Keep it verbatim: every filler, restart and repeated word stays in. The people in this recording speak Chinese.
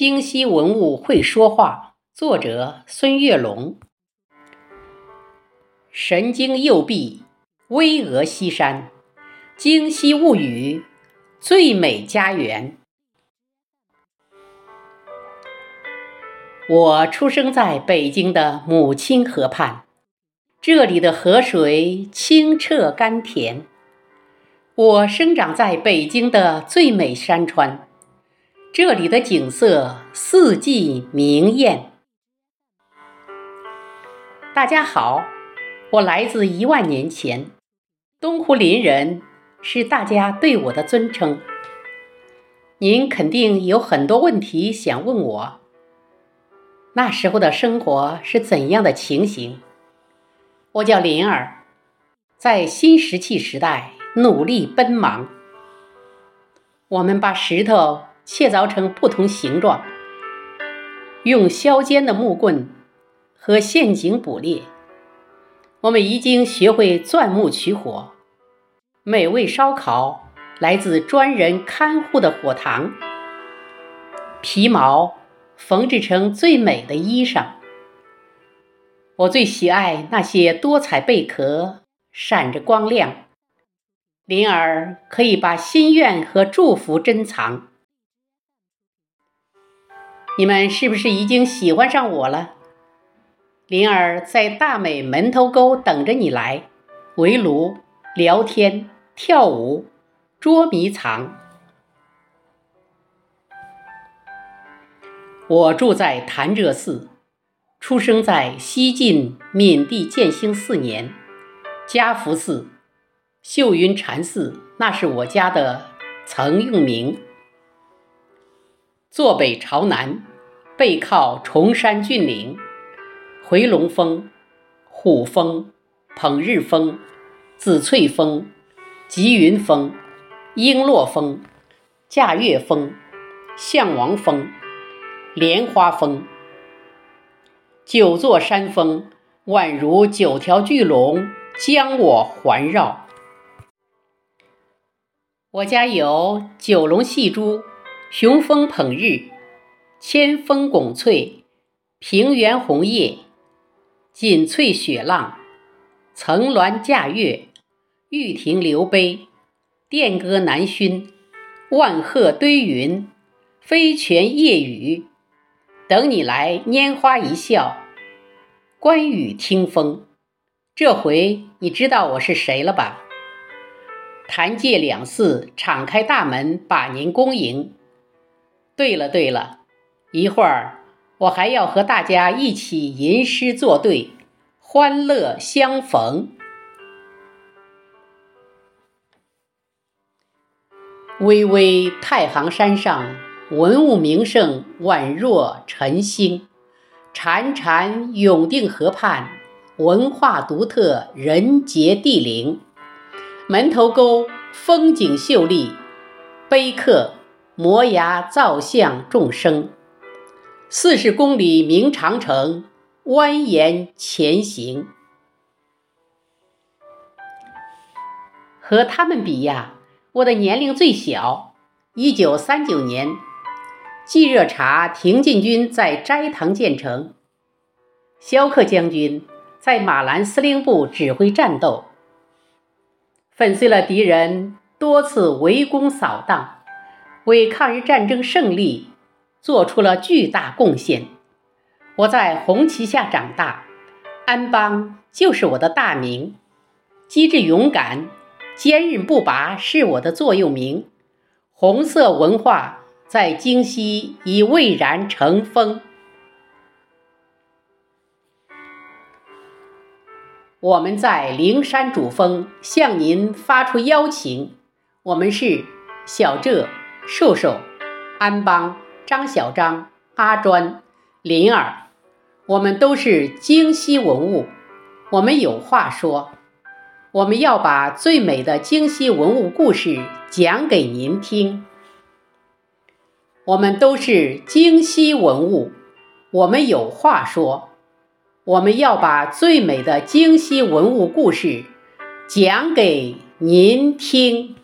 京西文物会说话，作者孙月龙。神经右臂，巍峨西山，京西物语，最美家园。我出生在北京的母亲河畔，这里的河水清澈甘甜。我生长在北京的最美山川，这里的景色四季明艳。大家好，我来自一万年前，东湖林人是大家对我的尊称。您肯定有很多问题想问我，那时候的生活是怎样的情形？我叫林儿，在新石器时代努力奔忙。我们把石头切凿成不同形状，用削尖的木棍和陷阱捕猎。我们已经学会钻木取火，美味烧烤来自专人看护的火塘，皮毛缝制成最美的衣裳。我最喜爱那些多彩贝壳，闪着光亮。林儿可以把心愿和祝福珍藏。你们是不是已经喜欢上我了？林儿在大美门头沟等着你来，围炉、聊天、跳舞、捉迷藏。我住在潭柘寺，出生在西晋闵帝建兴四年，嘉福寺、秀云禅寺，那是我家的曾用名。坐北朝南，背靠崇山峻岭，回龙峰、虎峰、捧日峰、紫翠峰、集云峰、璎珞峰、驾岳峰、象王峰、莲花峰，九座山峰宛如九条巨龙将我环绕。我家有九龙戏珠、雄峰捧日、千峰拱翠、平原红叶、锦翠雪浪、层峦架月、玉亭流杯、殿歌南熏、万壑堆云、飞泉夜雨，等你来拈花一笑，观雨听风。这回你知道我是谁了吧？潭柘两寺敞开大门，把您恭迎。对了对了，一会儿我还要和大家一起吟诗作对，欢乐相逢。巍巍太行山上，文物名胜宛若晨星；潺潺永定河畔，文化独特，人杰地灵。门头沟风景秀丽，碑刻摩崖造像众生。四十公里明长城，蜿蜒前行。和他们比呀，我的年龄最小。一九三九年，冀热察廷进军在斋堂建成，萧克将军在马兰司令部指挥战斗。粉碎了敌人多次围攻扫荡，为抗日战争胜利做出了巨大贡献。我在红旗下长大，安邦就是我的大名，机智勇敢、坚韧不拔是我的座右铭。红色文化在京西已蔚然成风。我们在灵山主峰向您发出邀请，我们是小浙、瘦瘦、安邦、张小张、阿专、林儿，我们都是京西文物，我们有话说，我们要把最美的京西文物故事讲给您听。我们都是京西文物，我们有话说，我们要把最美的京西文物故事讲给您听。